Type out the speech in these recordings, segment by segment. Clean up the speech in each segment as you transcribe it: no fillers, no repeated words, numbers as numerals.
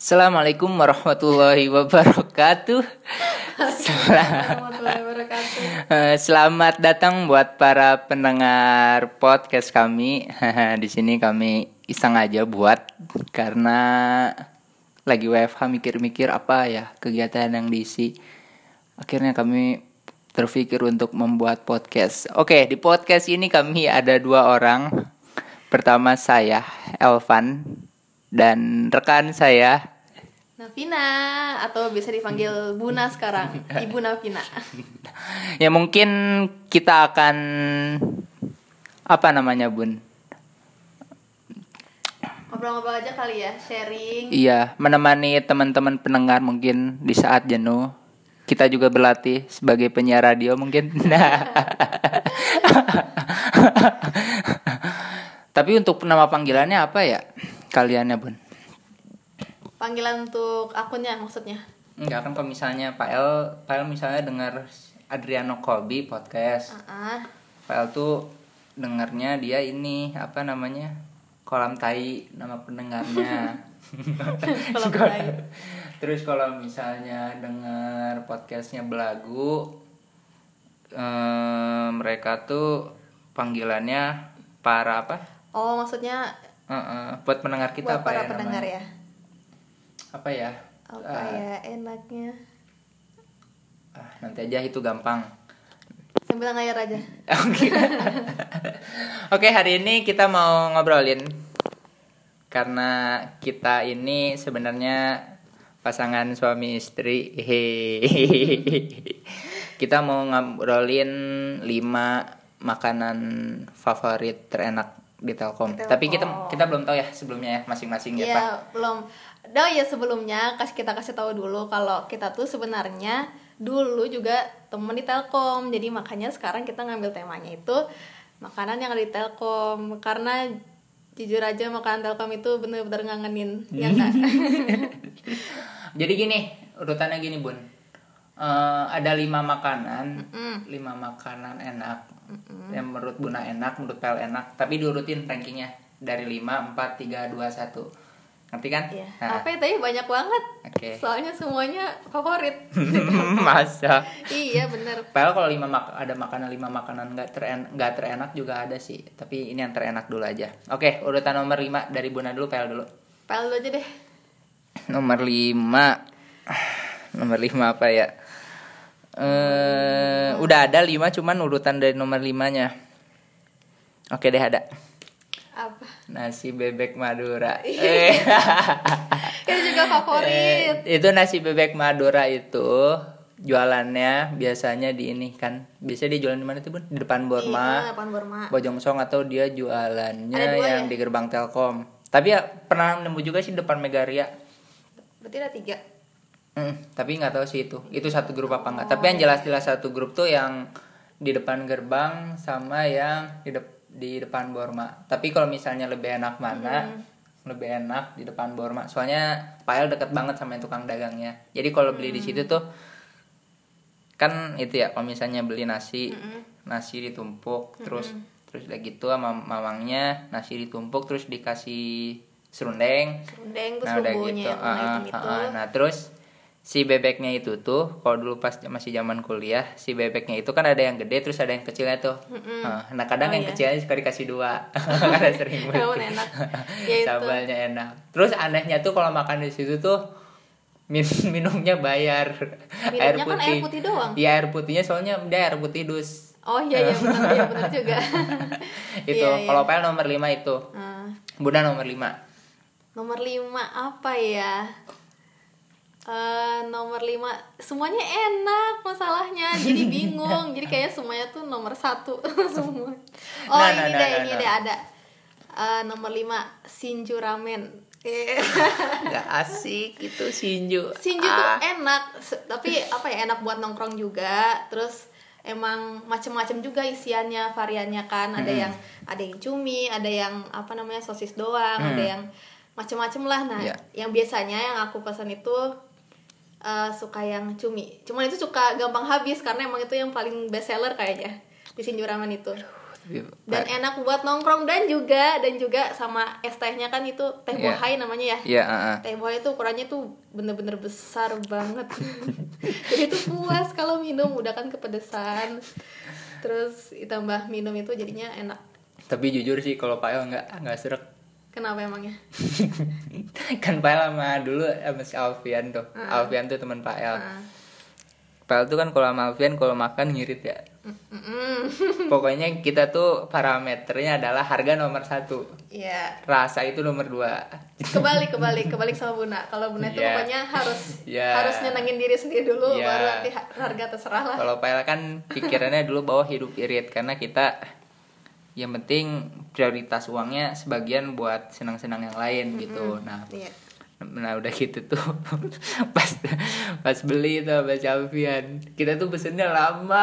Assalamualaikum warahmatullahi wabarakatuh. Selamat datang buat para pendengar podcast kami. Di sini kami iseng aja buat karena lagi WFH mikir-mikir apa ya kegiatan yang diisi. Akhirnya kami terpikir untuk membuat podcast. Oke, di podcast ini kami ada dua orang. Pertama saya, Elvan, dan rekan saya, Nafina, atau bisa dipanggil Buna sekarang, Ibu Nafina. Ya mungkin kita akan Bun? Ngobrol-ngobrol aja kali ya, sharing. Iya, menemani teman-teman pendengar mungkin di saat jenuh. Kita juga berlatih sebagai penyiar radio mungkin. Nah. Tapi untuk nama panggilannya apa ya? Kaliannya, Bun? Panggilan untuk akunnya maksudnya? Enggak, kan kalau misalnya Pak El misalnya dengar Adriano Colby podcast. Pak El tuh dengarnya dia ini, apa namanya? Kolam tai, nama pendengarnya. Kolam tai. Terus kalau misalnya dengar podcastnya Belagu, mereka tuh panggilannya para apa? Oh, maksudnya buat pendengar kita buat apa ya? Buat para pendengar namanya? Ya. Apa ya? Apa ya enaknya? Nanti aja itu gampang. Sambil ngajar aja. Oke, hari ini kita mau ngobrolin karena kita ini sebenarnya pasangan suami istri. Kita mau ngobrolin 5 makanan favorit terenak di Telkom. Tapi kita belum tahu ya sebelumnya ya masing-masing ya, Pak. Iya, belum. Ya sebelumnya kita kasih tahu dulu kalau kita tuh sebenarnya dulu juga temen di Telkom. Jadi makanya sekarang kita ngambil temanya itu makanan yang ada di Telkom karena jujur aja makanan Telkom itu bener-bener ngangenin, ya kan? Jadi gini, urutannya gini, Bun. Ada 5 makanan, 5 makanan enak. Yang menurut Buna enak, menurut Pel enak. Tapi diurutin rankingnya dari 5, 4, 3, 2, 1. Ngerti kan? Iya. Nah. Apa ya, tapi banyak banget. Okay. Soalnya semuanya favorit. Masa? Iya, bener. Pel kalau ada makanan 5 makanan gak terenak juga ada sih. Tapi ini yang terenak dulu aja. Oke, urutan nomor 5 dari Buna dulu, Pel dulu. Pel dulu aja deh. Nomor 5 apa ya? Udah ada 5, cuman urutan dari nomor 5-nya. Oke deh, ada. Apa? Nasi bebek Madura. Itu juga favorit. Itu nasi bebek Madura itu jualannya biasanya di ini kan. Biasanya dia jualan di mana tuh, Bun? Di depan Borma. Iya, depan Borma. Bojongsong, atau dia jualannya yang di gerbang Telkom. Tapi ya pernah nemu juga sih depan Megaria. Berarti ada 3. Tapi nggak tahu sih itu satu grup apa enggak. Tapi yang jelas-jelas satu grup tuh yang di depan gerbang sama yang di depan Borma. Tapi kalau misalnya lebih enak mana? Lebih enak di depan Borma. Soalnya Pael deket banget sama yang tukang dagangnya. Jadi kalau beli di situ tuh kan itu ya. Kalau misalnya beli nasi ditumpuk, terus udah gitu sama mamangnya nasi ditumpuk terus dikasih serundeng terus bumbunya gitu. Nah terus si bebeknya itu tuh kalau dulu pas masih zaman kuliah si bebeknya itu kan ada yang gede terus ada yang kecilnya tuh. Nah kadang yang kecilnya suka dikasih 2 karena sering banget. Sambalnya enak. Terus anehnya tuh kalau makan di situ tuh minumnya bayar. Air putih. Kan air putih doang. Iya air putihnya soalnya dia air putih dus. Oh iya benar juga. Itu kalau Pel nomor 5 itu. Bunda nomor 5. Nomor 5 apa ya? Nomor 5 semuanya enak masalahnya. Jadi bingung. Jadi kayaknya semuanya tuh nomor 1 semua. Ini ada. Nomor 5 Shinju ramen. Gak asik itu Shinju. Shinju tuh enak. Tapi apa ya, enak buat nongkrong juga. Terus emang macem-macem juga isiannya, variannya kan. Ada yang cumi, ada yang apa namanya sosis doang, ada yang macem-macem lah. Nah, yang biasanya yang aku pesan itu suka yang cumi. Cuman itu suka gampang habis karena emang itu yang paling best seller kayaknya di Shinju ramen itu. Dan enak buat nongkrong, dan juga sama es tehnya kan itu teh bohai namanya ya. Teh bohai itu ukurannya tuh bener-bener besar banget. Jadi tuh puas kalau minum, udah kan kepedesan. Terus ditambah minum itu jadinya enak. Tapi jujur sih kalau Pael nggak sreg. Kenapa emangnya? Kan Pael sama dulu sama si Alfian tuh. Alfian tuh teman Pael. Pael tuh kan kalau sama Alfian kalau makan ngirit ya. Pokoknya kita tuh parameternya adalah harga nomor 1. Iya. Rasa itu nomor 2. Kebalik sama Buna. Kalau Buna itu pokoknya harus nyenengin diri sendiri dulu, baru nanti harga terserah lah. Kalau Pael kan pikirannya dulu bahwa hidup irit, karena kita yang penting prioritas uangnya sebagian buat senang-senang yang lain gitu. Nah, udah gitu tuh pas beli tuh Mas Alfian, kita tuh pesennya lama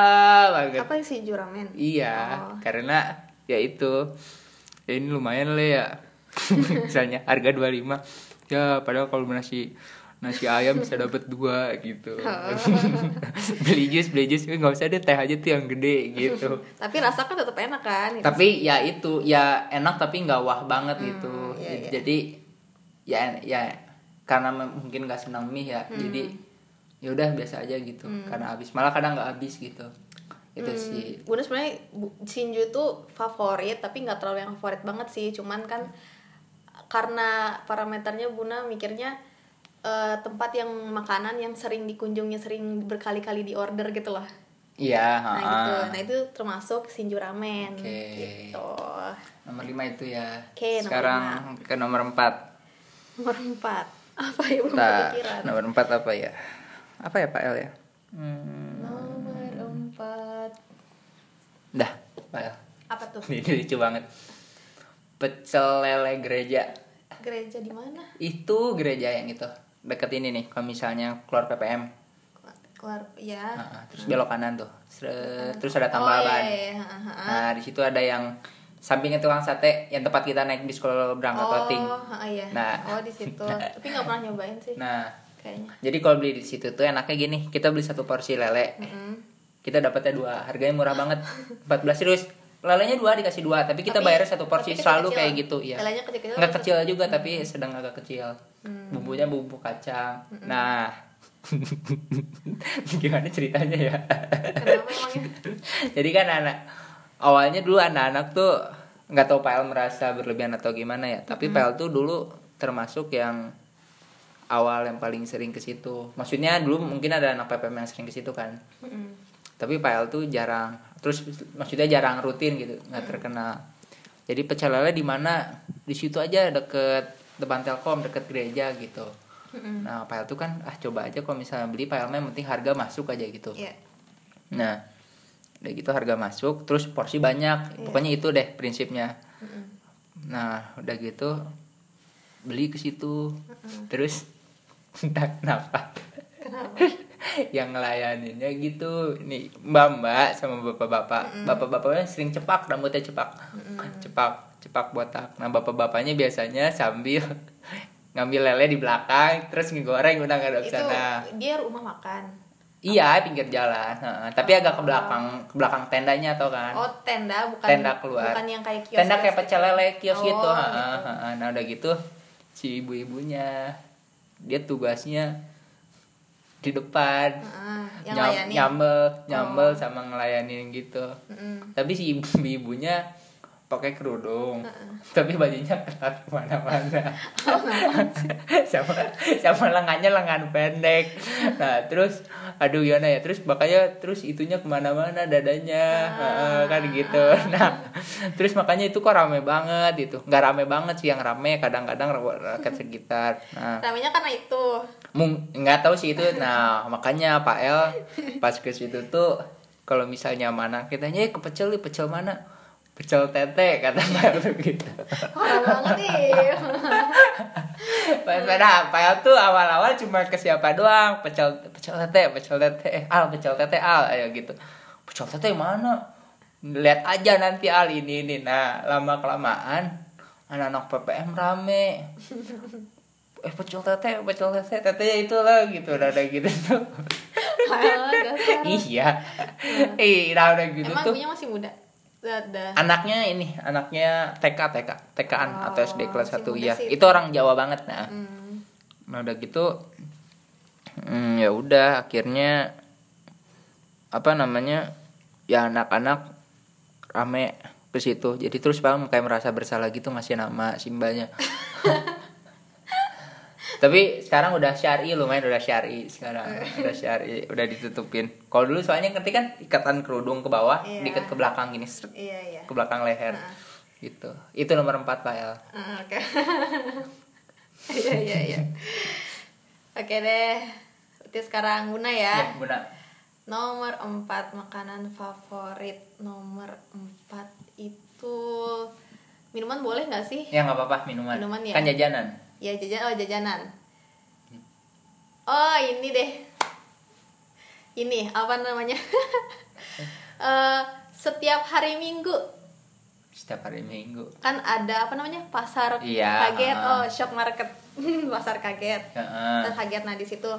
banget. Apa sih, juramen? Iya, karena ya itu ya ini lumayan lah ya. Misalnya harga 25 ya, padahal kalau nasi ayam bisa dapat 2 gitu. Beli jus nggak usah deh, teh aja tuh yang gede gitu. Tapi rasa kan tetap enak kan gitu. Tapi ya itu ya enak tapi nggak wah banget gitu. Jadi ya karena mungkin nggak senang mie ya, jadi ya udah biasa aja gitu, karena habis, malah kadang nggak habis gitu. Itu sih gue sebenarnya Shinju itu favorit, tapi nggak terlalu yang favorit banget sih, cuman kan karena parameternya Buna mikirnya tempat yang makanan yang sering dikunjungi, sering berkali-kali di order gitu loh. Iya, nah gitu. Nah itu termasuk Shinju ramen gitu. Nomor 5 itu ya. Sekarang nomor 5. Ke nomor 4. Nomor 4 apa ya? Nomor 4 apa ya? Apa ya Pak El ya? Nomor 4. Dah Pak El. Apa tuh? Ini lucu banget. Pecel lele gereja. Gereja di mana? Itu gereja yang itu dekat ini nih. Kalau misalnya keluar PPM. Keluar ya. Terus belok kanan tuh. Terus ada tambahan. Nah di situ ada yang sampingnya tukang sate yang tempat kita naik bis kalau berangkat outing. Di situ. Tapi nggak pernah nyobain sih. Nah, kayaknya. Jadi kalau beli di situ tuh enaknya gini, kita beli 1 porsi lele, kita dapatnya 2, harganya murah banget, 14 terus. Lelenya 2 dikasih 2, tapi kita bayarnya 1 porsi selalu kecil. Kayak gitu, ya. Lelenya kecil-kecil. Nggak kecil juga, tapi sedang agak kecil. Bumbunya bumbu kacang. Nah, gimana ceritanya ya? Kenapa emangnya? Jadi kan awalnya dulu anak-anak tuh nggak tahu Pael merasa berlebihan atau gimana ya, tapi Pael tuh dulu termasuk yang awal yang paling sering ke situ. Maksudnya dulu mungkin ada anak PPM yang sering ke situ kan, tapi Pael tuh jarang. Terus maksudnya jarang rutin gitu, nggak terkenal. Jadi pecel lele di mana? Di situ aja deket depan Telkom, deket gereja gitu. Nah Pael tuh kan coba aja kalau misalnya beli Pael, yang penting harga masuk aja gitu. Nah udah gitu harga masuk, terus porsi banyak, pokoknya itu deh prinsipnya. Nah udah gitu beli ke situ, terus entah kenapa yang ngelayaninnya gitu nih mbak sama bapak-bapak. Bapak-bapaknya sering cepak, rambutnya cepak botak. Nah bapak-bapaknya biasanya sambil ngambil lele di belakang, terus ngegoreng udah nggak ada di sana. Dia rumah makan. Iya, pinggir jalan. Tapi agak ke belakang tendanya tau kan? Oh, tenda bukan. Tenda keluar. Bukan yang kayak kios. Tenda kayak pecel lele kios gitu. Nah, udah gitu si ibu-ibunya dia tugasnya di depan. Nyambel sama ngelayanin gitu. Tapi si ibu-ibunya pakai kerudung, tapi bajunya ketat kemana-mana. Sama lengannya lengan pendek. Nah terus aduh gimana ya, terus makanya terus itunya kemana-mana dadanya, kan gitu. Nah terus makanya itu kok rame banget itu. Nggak rame banget sih, yang rame kadang-kadang rakyat sekitar. Nah, ramenya karena itu. Nggak tahu sih itu. Nah makanya Pak El pas ke situ tuh kalau misalnya mana kitanya pecel mana? Pecel tete kata Pael tuh gitu. Parah banget nih. Padahal Pael tuh awal-awal cuma ke siapa doang, pecel tete al ayo gitu. Pecel tete mana? Lihat aja nanti al ini. Nah, lama kelamaan anak-anak PPM rame. Pecel tete tetenya itu lah gitu, udah gitu tuh. Iya. Nah udah gitu. Emang tuh. Emang punya masih muda. Anaknya ini, anaknya TK-an oh, atau SD kelas 1 ya. Itu orang Jawa banget nah. Nah udah gitu ya udah akhirnya apa namanya? Ya anak-anak rame ke situ. Jadi terus Bang kayak merasa bersalah gitu ngasih nama simbanya. Tapi sekarang udah syari, lumayan udah syari sekarang. Udah syari, udah ditutupin. Kalau dulu soalnya ngerti kan ikatan kerudung ke bawah, yeah. Diikat ke belakang gini. Yeah. Ke belakang leher. Gitu. Itu nomor 4 Pak El. Oke. Iya. Oke deh. Berarti sekarang Buna ya. Ya, Buna. Nomor 4 makanan favorit. Nomor 4 itu minuman boleh enggak sih? Ya enggak apa-apa minuman. Minuman ya. Kan jajanan. Ya jajanan. Oh ini deh. Ini apa namanya? Setiap hari minggu. Kan ada apa namanya pasar kaget. Oh shop market pasar kaget. Pasar kaget. Nah di situ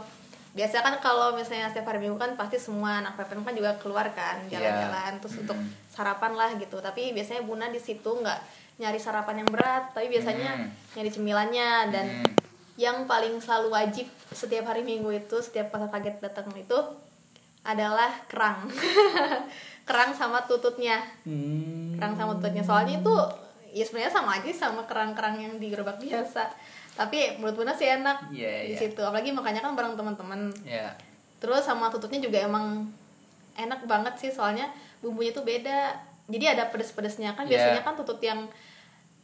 biasa kan kalau misalnya setiap hari minggu kan pasti semua anak PPM kan juga keluar kan jalan-jalan terus untuk sarapan lah gitu. Tapi biasanya Buna di situ nggak nyari sarapan yang berat, tapi biasanya nyari cemilannya dan yang paling selalu wajib setiap hari minggu itu, setiap pasar kaget datang itu adalah kerang. Kerang sama tututnya. Kerang sama tututnya. Soalnya itu ya sebenarnya sama aja sama kerang-kerang yang di gerobak biasa. Tapi menurut Bunda sih enak di situ. Apalagi makanya kan bareng teman-teman. Terus sama tututnya juga emang enak banget sih soalnya bumbunya tuh beda. Jadi ada pedes-pedesnya kan biasanya kan tutut yang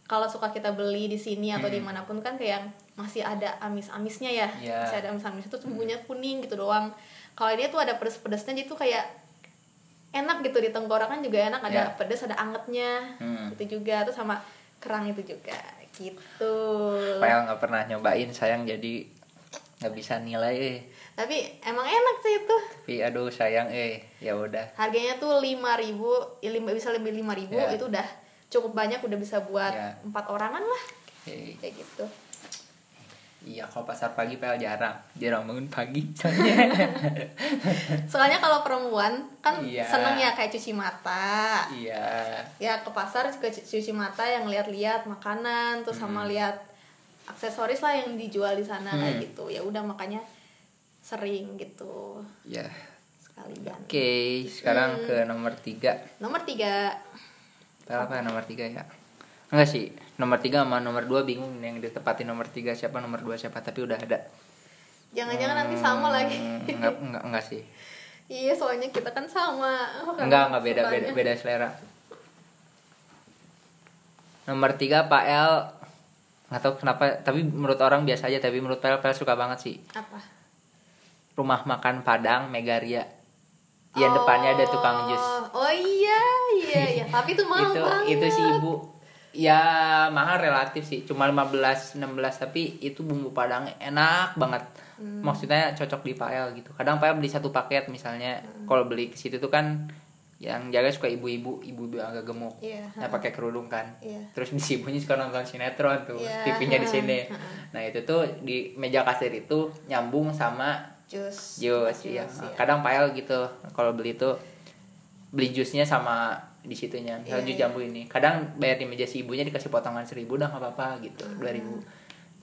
kalau suka kita beli di sini atau dimanapun kan kayak masih ada amis-amisnya ya. Masih ada amis-amisnya terus bumbunya kuning gitu doang. Kalau ini tuh ada pedes-pedesnya jadi tuh kayak enak gitu di tenggorokan juga enak ada pedes ada angetnya. Gitu juga terus sama kerang itu juga gitu. Padahal nggak pernah nyobain sayang jadi nggak bisa nilai. Tapi emang enak sih itu. Tapi aduh sayang ya udah. Harganya tuh 5.000, bisa lebih 5.000 itu udah cukup banyak udah bisa buat 4 orangan lah. Kayak gitu. Iya, kalau pasar pagi Pel jarang bangun pagi. Soalnya kalau perempuan kan seneng ya kayak cuci mata. Ya ke pasar juga cuci mata yang lihat-lihat makanan terus sama lihat aksesoris lah yang dijual di sana kayak gitu. Ya udah makanya sering gitu ya sekalian. Oke, sekarang ke nomor 3. Apa nomor 3 ya? Enggak sih, nomor 3 sama nomor 2 bingung yang ditepati nomor 3 siapa nomor 2 siapa tapi udah ada. Jangan-jangan nanti sama lagi. Enggak sih. Iya soalnya kita kan sama. Enggak beda selera. Nomor 3 Pak El nggak tahu kenapa tapi menurut orang biasa aja tapi menurut Pak El suka banget sih. Apa? Rumah makan Padang Megaria. Yang depannya ada tukang jus. Oh iya. Tapi itu mahal banget. Itu si ibu. Ya mahal relatif sih. Cuma 15-16 tapi itu bumbu Padang enak banget. Maksudnya cocok di Pael gitu. Kadang Pael beli satu paket misalnya. Kalau beli ke situ tuh kan yang jaga suka ibu-ibu agak gemuk. Nah pakai kerudung kan. Terus si ibunya suka nonton sinetron tuh. TV-nya di sini. Nah itu tuh di meja kasir itu nyambung sama jus ya. Kadang Pael gitu kalau beli tuh beli jusnya sama di situnya misalnya jus jambu ini kadang bayar di meja si ibunya dikasih potongan 1.000 udah nggak apa-apa gitu 2.000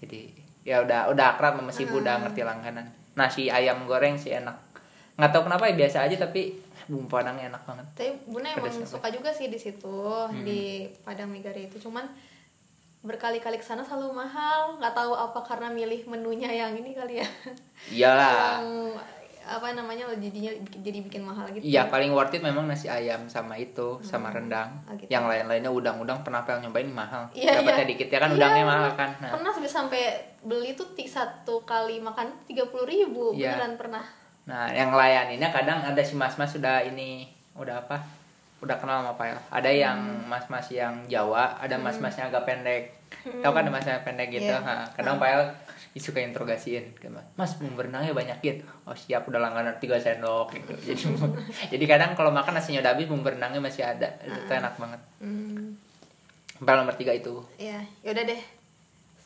jadi ya udah akrab sama si ibu udah ngerti langganan. Nasi ayam goreng sih enak nggak tahu kenapa ya biasa aja tapi bumbu Padangnya enak banget tapi Buna emang suka juga sih di situ di Padang Megaria itu cuman berkali-kali kesana selalu mahal nggak tahu apa karena milih menunya yang ini kali ya iyalah yang apa namanya jadinya jadi bikin mahal gitu iya paling worth it memang nasi ayam sama itu sama rendang gitu. Yang lain-lainnya udang pernah nyobain mahal dapatnya dikit ya kan udangnya mahal kan nah. Pernah sampai beli tuh satu kali makan 30.000 beneran pernah nah yang layaninnya kadang ada si mas-mas udah kenal sama Pael. Ada yang mas-mas yang Jawa, ada mas-masnya agak pendek. Tahu kan ada mas-mas pendek gitu. Yeah. Kadang Pael suka interogasiin. Mas, berenangnya banyakin. Oh, siap udah langganan 3 sendok gitu. Jadi kadang kalau makan nasinya udah habis, berenangnya masih ada. Itu enak banget. Pael nomor 3 itu. Iya, yaudah deh.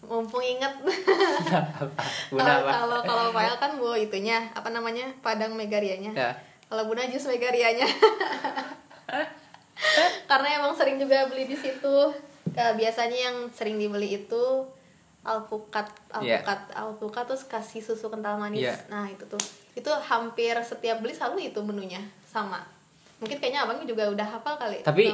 Mumpung inget. Kalau Pael kan bu itunya, apa namanya? Padang Megarianya. Yeah. Kalau Buna jus Megarianya. Karena emang sering juga beli di situ. Biasanya yang sering dibeli itu alpukat terus kasih susu kental manis. Nah itu tuh, itu hampir setiap beli selalu itu menunya sama. Mungkin kayaknya abangnya juga udah hafal kali. Tapi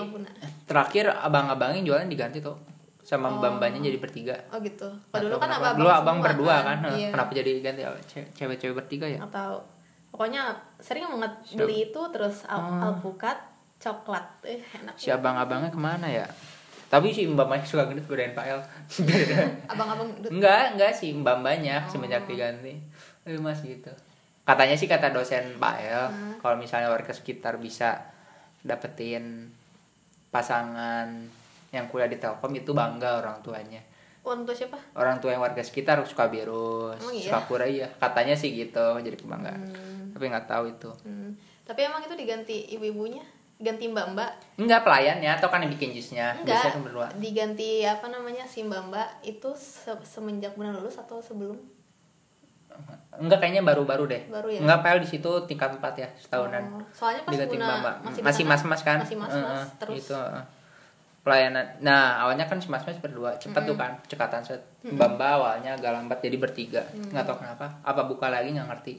terakhir abang-abangnya jualan diganti tuh sama mbak-mbaknya jadi bertiga. Oh gitu. Kalau dulu kan abang-abang, dulu abang berdua kan. Kenapa jadi ganti cewek-cewek bertiga ya? Atau pokoknya sering banget beli itu terus alpukat, coklat. Enak. Si abang-abangnya kemana ya? Tapi si mbak-mbaknya suka gendut godain Pak El. Abang-abang gendut? Enggak sih, mbak-mbaknya semenjak diganti. Mas gitu. Katanya sih kata dosen Pak El, kalau misalnya warga sekitar bisa dapetin pasangan yang kuliah di Telkom itu bangga orang tuanya. Orang tua siapa? Orang tua yang warga sekitar, Sukabirus, Sukapura iya. Katanya sih gitu, jadi kebanggaan. Tapi nggak tahu itu. Tapi emang itu diganti ibu-ibunya? Ganti mbak-mbak? Enggak, pelayannya atau kan yang bikin jusnya? Enggak, diganti apa namanya si mbak-mbak itu semenjak benar lulus atau sebelum? Enggak, kayaknya baru-baru deh. Baru ya? Enggak, PL di situ tingkat 4 ya, setahunan. Soalnya pas diganti mbak-mbak. Masih mas-mas kan? Masih mas-mas, terus gitu, pelayanan. Nah, awalnya kan si mas-mas berdua, cepat tuh kan, cekatan set. Mbak-mbak awalnya agak lambat jadi bertiga. Enggak tahu kenapa, apa buka lagi enggak ngerti.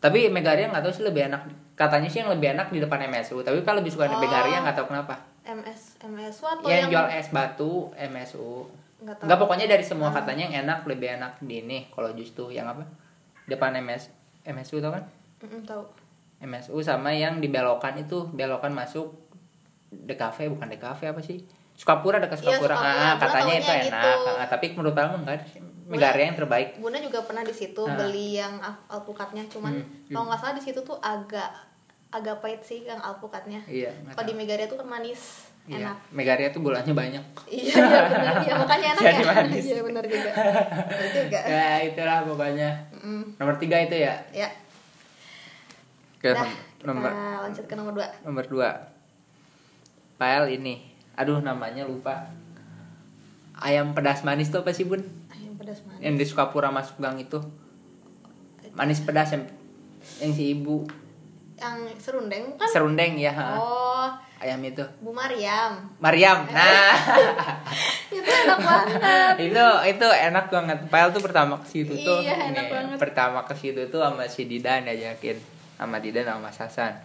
Tapi Megaria nggak tahu sih lebih enak, katanya sih yang lebih enak di depan MSU, tapi kalau lebih suka Megaria nggak tahu kenapa. MSU atau yang jual es batu MSU nggak, pokoknya dari semua katanya yang enak lebih enak di ini. Kalau justru yang apa depan MSU tau kan? Tahu. MSU sama yang di belokan itu, belokan masuk de cafe apa sih? Sukapura, dekat Sukapura. Katanya itu enak gitu. Tapi menurut kamu enggak sih? Megaria yang terbaik. Bunda juga pernah di situ beli yang alpukatnya, cuman kalau nggak salah di situ tuh agak pahit sih yang alpukatnya. Iya. Kalau di Megaria tuh kan manis, enak. Megaria tuh gulanya banyak. Iya benar. Iya makanya enak ya. Iya benar juga. Ya itulah pokoknya. Nomor 3 itu ya. Iya. Kita lanjut ke nomor 2. Nomor 2. Pile ini. Aduh namanya lupa. Ayam pedas manis tuh apa sih Bun? Manis. Yang di Sukapura masuk gang itu manis pedas yang si ibu yang serundeng kan? Serundeng ya. Oh ayam itu Bu Mariam nah. Itu enak banget. Itu enak banget. Pael tuh pertama ke situ tuh sama si Didan ya, yakin sama Didan sama Hasan.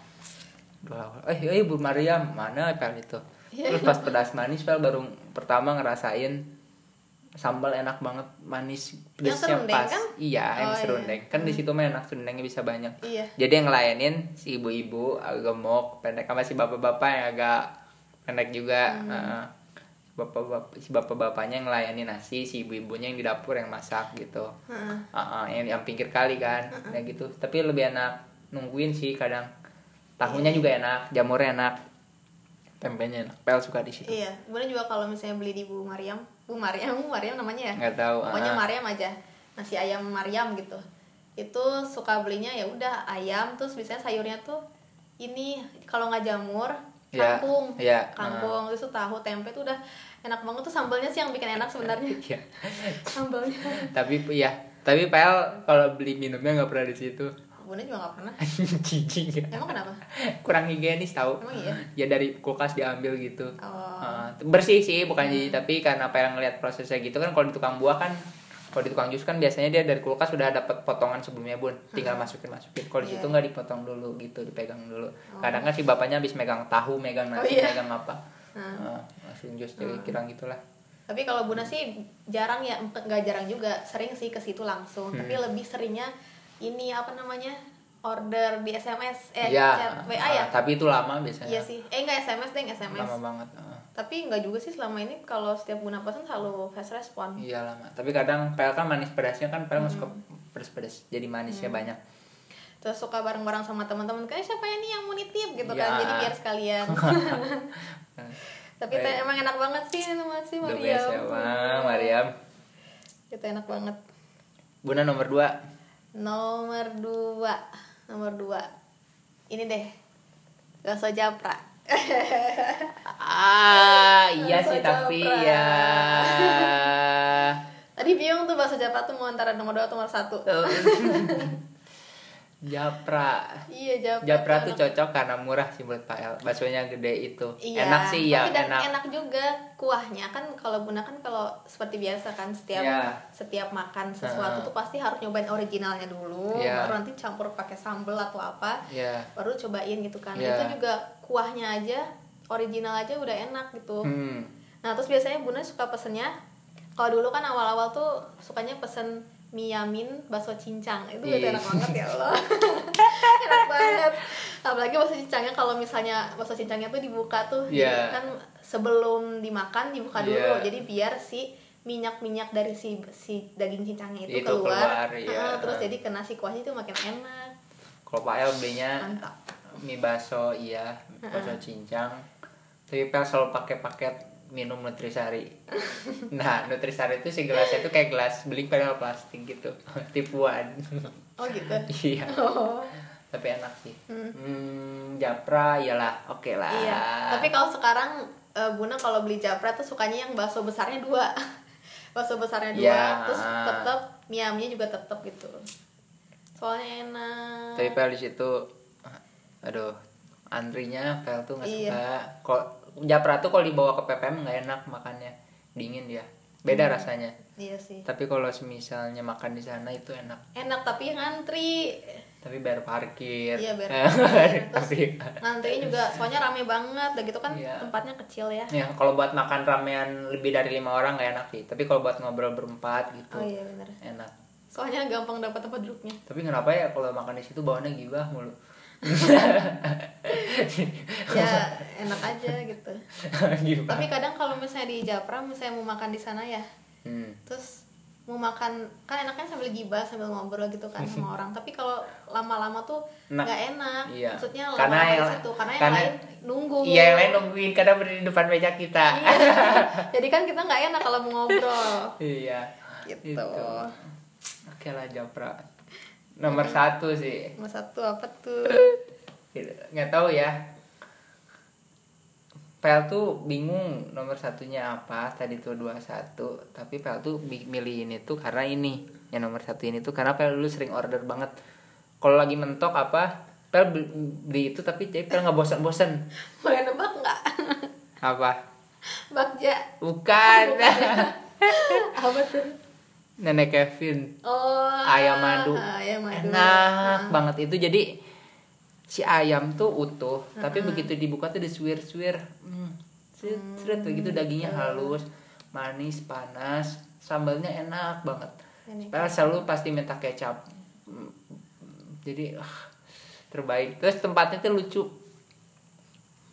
Bu Mariam mana Pael itu terus pas pedas manis Pael baru pertama ngerasain sambal enak banget, manis, pedasnya pas. Kan? Iya, yang serundeng. Kan di situ mah enak serundengnya bisa banyak. Iya. Jadi yang ngelayanin si ibu-ibu agak gemuk, pendek sama si bapak-bapak yang agak pendek juga. Si bapak-bapaknya yang ngelayanin nasi, si ibu-ibunya yang di dapur yang masak gitu. Yang pinggir kali kan, kayak gitu. Tapi lebih enak nungguin sih kadang. Tahunya juga enak, jamurnya enak, tempenya enak. Pel suka di situ. Iya, kemudian juga kalau misalnya beli di Bu Mariam namanya ya? Nggak tahu. Pokoknya Mariam aja. Nasi ayam Mariam gitu. Itu suka belinya ya udah ayam, terus biasanya sayurnya tuh ini kalau nggak jamur kangkung terus tahu tempe tuh udah enak banget tuh. Sambalnya sih yang bikin enak sebenarnya. Sambalnya. Tapi Pel kalau beli minumnya nggak pernah di situ. Bunda juga nggak pernah. Cici nggak. Emang kenapa? Kurang higienis tahu. Emang iya. Ya dari kulkas diambil gitu. Bersih sih bukan jadi, tapi karena apa yang ngelihat prosesnya gitu kan. Kalau di tukang buah kan, kalau di tukang jus kan biasanya dia dari kulkas sudah dapat potongan sebelumnya Bun. Tinggal masukin. Kalau di situ nggak dipotong dulu gitu, dipegang dulu. Kadang kan si bapaknya habis megang tahu, megang nasi, megang apa. Langsung jus jadi kirang gitulah. Tapi kalau Bunda sih jarang ya, nggak jarang juga. Sering sih ke situ langsung. Tapi lebih seringnya ini apa namanya order di SMS chat WA ya, tapi itu lama biasanya. Iya sih nggak SMS lama banget. Tapi nggak juga sih selama ini kalau setiap guna pesan selalu fast respon. Iya lama, tapi kadang Pel kan manis pedasnya kan Pel suka pedas jadi manisnya banyak. Terus suka bareng-bareng sama teman-teman kan, siapa ini yang mau nitip gitu kan, jadi biar sekalian. Tapi emang enak banget sih masih Mariam. Mariam itu enak banget. Bunda nomor dua ini deh, bakso Japra. Iya sih tapi ya tadi bingung tuh bakso Japra tuh mau antara nomor 2 atau nomor 1. Japra. Iya, Japra. Japra tuh cocok karena murah sih buat Pak El. Baksonya gede itu. Iya, enak sih ya, tapi enak. Enak juga kuahnya kan kalau Bunda kan kalau seperti biasa kan setiap makan sesuatu tuh pasti harus nyobain originalnya dulu, baru nanti campur pakai sambal atau apa. Baru cobain gitu kan. Itu juga kuahnya aja original aja udah enak gitu. Nah, terus biasanya Bunda suka pesennya kalau dulu kan awal-awal tuh sukanya pesen miyamin bakso cincang itu udah enak banget ya Allah. Enak banget, apalagi bakso cincangnya kalau misalnya bakso cincangnya tuh dibuka tuh kan sebelum dimakan dibuka dulu, jadi biar si minyak dari si daging cincangnya itu keluar. Terus jadi kena si kuahnya itu makin enak. Kalau Pak El belinya mie bakso bakso cincang, tapi Pak El selalu pakai paket minum Nutrisari. Nah, Nutrisari itu si gelasnya itu kayak gelas beling padahal plastik gitu. Tipuan. Oh gitu? Iya. Oh. Tapi enak sih. Japra iyalah, oke lah. Iya. Tapi kalau sekarang Buna kalau beli Japra tuh sukanya yang bakso besarnya 2. Bakso besarnya 2, terus tetep miamnya juga tetep gitu. Soalnya enak. Tapi Pel di situ antrinya Pel tuh enggak suka. Kok Japra tuh kalau dibawa ke PPM nggak enak makannya, dingin dia, beda rasanya. Iya sih. Tapi kalau misalnya makan di sana itu enak. Enak tapi ngantri. Tapi bayar parkir. Iya bayar parkir. Tapi ngantri juga, soalnya rame banget, udah gitu kan tempatnya kecil ya. Iya, kalau buat makan ramean lebih dari 5 orang nggak enak sih. Tapi kalau buat ngobrol berempat gitu. Oh iya benar. Enak. Soalnya gampang dapat tempat duduknya. Tapi kenapa ya kalau makan di situ bawaannya gibah mulu? Ya enak aja gitu. Gimana? Tapi kadang kalau misalnya di Japra misalnya mau makan di sana ya, terus mau makan kan enaknya sambil gibah sambil ngobrol gitu kan sama orang. Tapi kalau lama-lama tuh nggak enak. Maksudnya lama-lama di situ karena yang lain nunggu. Iya yang lain nungguin karena berdiri di depan meja kita. Jadi kan kita nggak enak kalau mau ngobrol. Iya. Gitu. Oke lah Japra. Nomor 1 sih. Nomor 1 apa tuh? Nggak tahu ya. Pel tuh bingung nomor 1-nya apa. Tadi tuh 21. Tapi Pel tuh milih ini tuh karena ini. Yang nomor 1 ini tuh karena Pel dulu sering order banget. Kalau lagi mentok apa, Pel beli itu tapi jadi Pel nggak bosan-bosan. Boleh nebak nggak? Apa? Bakja. Bukan. Apa tuh? Nenek Kevin. Ayam madu. Enak banget itu. Jadi si ayam tuh utuh, tapi begitu dibuka tuh disuir-suir. Begitu dagingnya halus, manis, panas, sambalnya enak banget. Padahal selalu pasti minta kecap. Jadi terbaik. Terus tempatnya tuh lucu.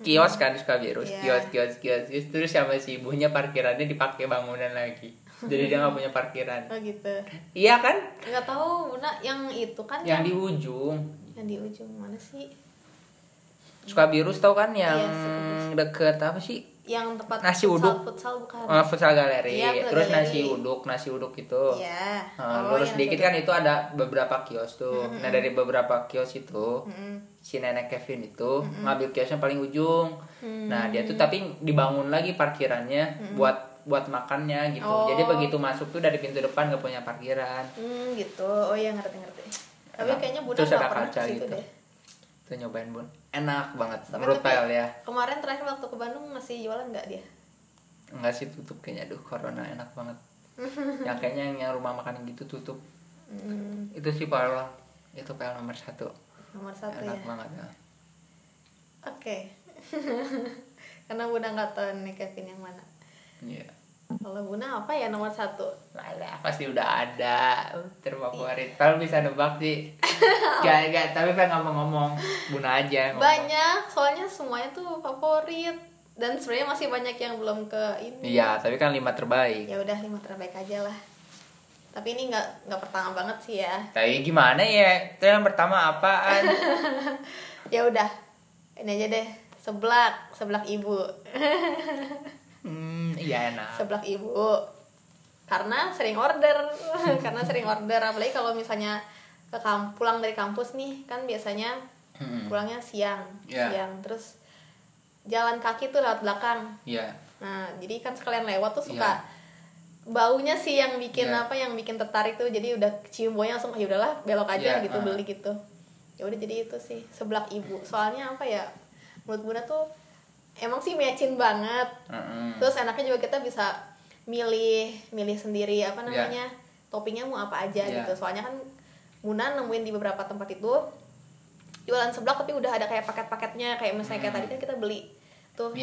Kios kan suka virus, kios. Terus sama si ibunya parkirannya dipakai bangunan lagi. Jadi dia nggak punya parkiran. Oh gitu. Iya kan? Nggak tahu, Bunda. Yang itu kan? Yang di ujung. Yang di ujung mana sih? Sukabira tau kan yang deket apa sih? Yang tempat nasi uduk. Futsal bukan? Futsal galeri. Ya, terus galeri. nasi uduk itu. Iya. Lurus dikit kan itu ada beberapa kios tuh. Nah dari beberapa kios itu, si Nenek Kevin itu ngambil kiosnya paling ujung. Nah dia tuh tapi dibangun lagi parkirannya buat makannya gitu. Jadi begitu masuk tuh dari pintu depan gak punya parkiran. Gitu. Oh iya ngerti. Tapi kayaknya Bunda gak pernah ke situ gitu. Deh. Tuh nyobain Bun. Enak banget menurut Pel ya. Kemarin terakhir waktu ke Bandung masih jualan gak dia? Enggak sih, tutup kayaknya. Aduh, corona enak banget. Yang kayaknya yang rumah makan gitu tutup. Itu sih Pel. Itu Pel nomor 1. Nomor 1 enak ya. Enak banget ya. Oke. Karena Bunda gak tau nih Kevin yang mana. Iya. Kalau Buna apa ya nomor 1? Lah pasti udah ada terfavorit. Kalau bisa nebak sih. Gak, tapi pengen ngomong-ngomong Buna aja yang ngomong. Banyak, soalnya semuanya tuh favorit. Dan sebenarnya masih banyak yang belum ke ini. Iya, tapi kan 5 terbaik. Ya udah 5 terbaik aja lah. Tapi ini nggak pertama banget sih ya. Tapi gimana ya? Itu yang pertama apaan? Ya udah, ini aja deh. Seblak ibu. Iya enak. Seblak ibu. Karena sering order apalagi kalau misalnya pulang dari kampus nih kan biasanya pulangnya siang. Terus jalan kaki tuh lewat belakang. Nah, jadi kan sekalian lewat tuh suka baunya sih yang bikin tertarik tuh. Jadi udah cium baunya langsung ya udahlah belok aja gitu beli gitu. Ya udah, jadi itu sih seblak ibu. Soalnya apa ya, menurut Bunda tuh emang sih matching banget. Terus enaknya juga kita bisa milih sendiri apa namanya, toppingnya mau apa aja gitu. Soalnya kan Bunda nemuin di beberapa tempat itu jualan seblak tapi udah ada kayak paket-paketnya, kayak misalnya kayak tadi kan kita beli tuh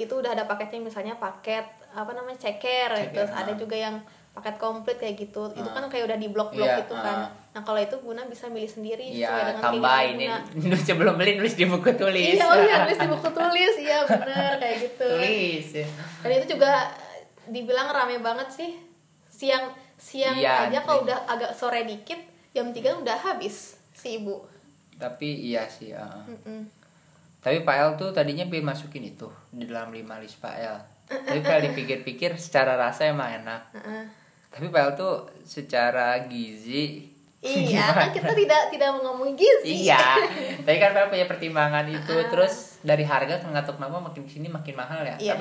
itu udah ada paketnya, misalnya paket apa namanya ceker. Terus ada juga yang paket komplit kayak gitu. Itu kan kayak udah di blok-blok gitu kan. Nah, kalau itu Buna bisa milih sendiri sesuai dengan keinginan Buna. Ini sebelum beli nulis di buku tulis. Iya, nulis di buku tulis. Iya, benar kayak gitu. Tulis. Ya. Dan itu juga dibilang rame banget sih. Siang aja kalau udah agak sore dikit, jam 3 udah habis si ibu. Tapi iya sih, Tapi Pak El tuh tadinya pengen masukin itu di dalam 5 list Pak El. Tapi Pak El dipikir-pikir secara rasa emang enak. Tapi Pak El tuh secara gizi. Iya, kan kita tidak ngomongin gizi. Iya. Tapi kan Pak El punya pertimbangan itu. Terus dari harga kan nggak tahu kenapa makin kesini makin mahal ya. Yeah.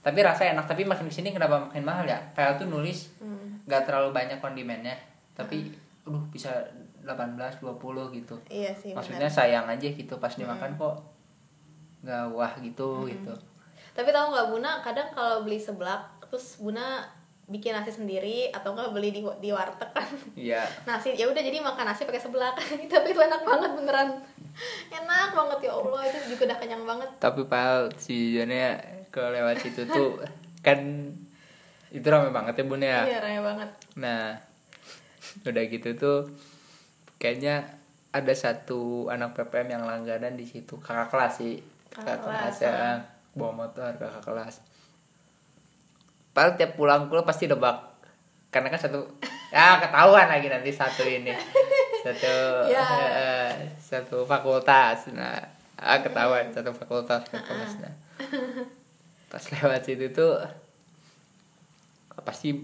Tapi rasa enak, tapi makin kesini kenapa makin mahal ya? Pak El tuh nulis nggak terlalu banyak kondimennya. Tapi bisa 18-20 gitu. Iya sih. Maksudnya bener. Sayang aja gitu pas dimakan kok nggak wah gitu gitu. Tapi tahu nggak Buna, kadang kalau beli seblak terus Buna bikin nasi sendiri atau nggak beli di warteg kan. Iya. Nasi ya udah, jadi makan nasi pakai seblak. Tapi itu enak banget beneran. Enak banget ya Allah, itu juga udah kenyang banget. Tapi Pak si Jane kalau lewat situ tuh kan itu ramai banget ya Bun ya. Iya, ramai banget. Nah, udah gitu tuh kayaknya ada satu anak PPM yang langganan di situ, kakak kelas sih. Kakak kelas ya. Bawa motor kakak kelas. Padahal tiap pulang kuliah pasti debak. Karena kan satu ketahuan lagi nanti satu ini. Satu fakultas. Nah, ketahuan satu fakultas kelasnya. Pas lewat situ tuh pasti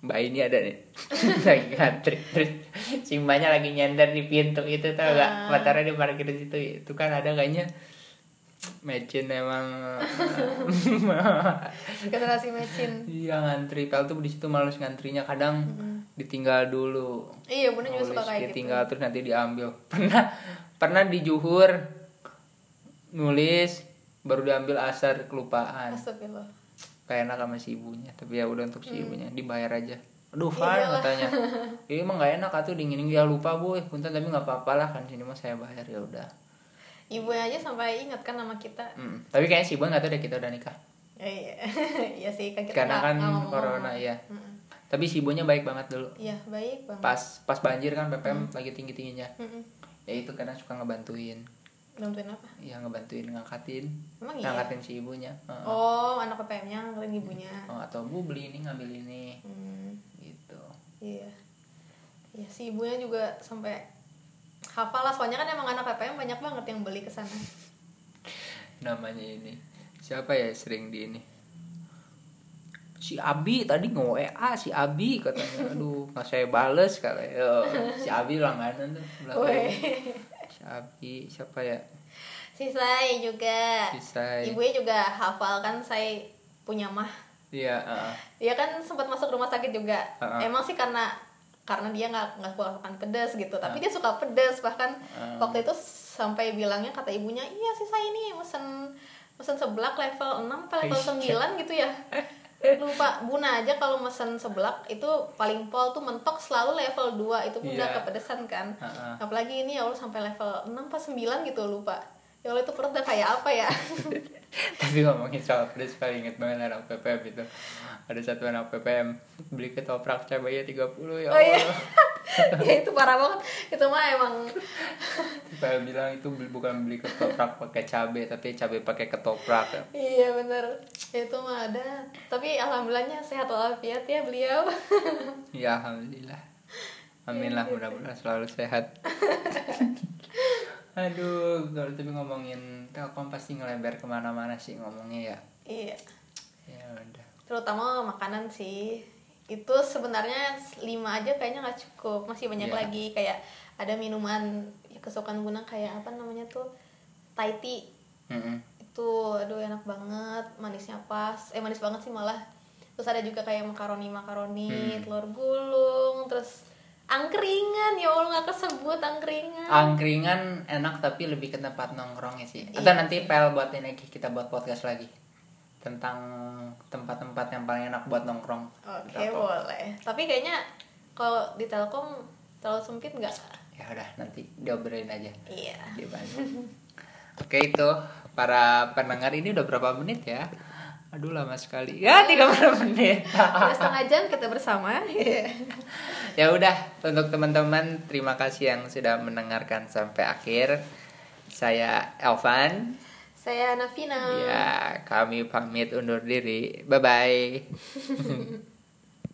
Mbak ini ada nih. Lagi ngantri. Si Mbaknya lagi nyender di pintu itu tau enggak? Motornya di parkir situ. Itu kan ada kayaknya mecin emang. Keserasi mecin. Iya, ngantri. Pel tuh di situ malas ngantrinya, kadang ditinggal dulu. Iya, Bunda juga suka kayak gitu. Ditinggal terus nanti diambil. Pernah di Juhur nulis baru diambil asar, kelupaan. Astagfirullah. Kayak enak sama si ibunya, tapi ya udah untuk si ibunya dibayar aja. Aduh, Fan katanya. Ini emang enggak enak atuh dingin-dingin, ya lupa Bu, punten tapi enggak apa-apalah kan sini mah saya bayar ya udah. Ibunya aja sampai ingat kan sama kita. Tapi kayaknya si Ibu nggak tahu deh kita udah nikah. Iya, iya sih kan kita. Karena kan corona ya. Tapi si Ibunya baik banget dulu. Iya, baik banget. Pas banjir kan PPM lagi tinggi-tingginya. Ya itu karena suka ngebantuin. Bantuin apa? Iya, ngebantuin ngangkatin. Emang iya? Ngangkatin si ibunya. Oh, anak PPM-nya ngangkatin ibunya. Oh, atau Bu beli ini, ngambil ini. Gitu. Iya. Ya si ibunya juga sampai hafal lah, soalnya kan emang anak PPM banyak banget yang beli kesana. Namanya ini siapa ya sering di ini, si Abi tadi nge-WA si Abi katanya, aduh nggak saya bales kalau si Abi langganan tuh belakang. Si Abi siapa ya, si Sai juga. Ibunya juga hafal kan, Sai punya mah. Iya. Dia kan sempat masuk rumah sakit juga. Emang sih karena dia nggak suka makan pedas gitu, tapi dia suka pedas bahkan. Waktu itu sampai bilangnya, kata ibunya, iya si saya ini mesen seblak level 6 atau level 9 gitu ya. Lupa, Buna aja kalau mesen seblak itu paling pol tuh mentok selalu level 2, itu pun udah kepedesan kan. Apalagi ini ya Allah sampai level 6 atau 9 gitu, lupa. Ya Allah itu perut udah kayak apa ya. Tapi ngomongin soal pedas, paling inget banget anak PPM itu. Ada satu anak PPM beli ketoprak cabainya 30, ya Allah. Oh, iya. Ya itu parah banget. Itu mah emang PPM bilang itu bukan beli ketoprak pakai cabai, tapi cabai pakai ketoprak ya. Iya benar. Itu mah ada. Tapi alhamdulillahnya sehat walafiat ya beliau. Ya alhamdulillah. Amin lah, mudah-mudahan selalu sehat. Aduh, kalau tapi ngomongin Telkom pasti ngelebar kemana-mana sih ngomongnya ya. Iya. Ya udah. Terutama makanan sih. Itu sebenarnya 5 aja kayaknya nggak cukup. Masih banyak lagi, kayak ada minuman kesukaan Buna kayak apa namanya tuh, Thai tea. Itu aduh enak banget, manisnya pas. Manis banget sih malah. Terus ada juga kayak makaroni-makaroni, telur gulung, terus Angkringan, ya Allah nggak kesebut angkringan. Angkringan enak tapi lebih ke tempat nongkrongnya sih. Atau iya, nanti pel buat ini kita buat podcast lagi tentang tempat-tempat yang paling enak buat nongkrong. Oke, okay, boleh. Tapi kayaknya kalau di Telkom terlalu sempit nggak? Ya udah nanti diobrolin aja. Iya. Oke, itu para pendengar ini udah berapa menit ya? Aduh lama sekali. Ya 30 menit. Udah setengah jam kita bersama. Ya udah, untuk teman-teman terima kasih yang sudah mendengarkan sampai akhir. Saya Elvan. Saya Nafina. Ya, kami pamit undur diri. Bye bye.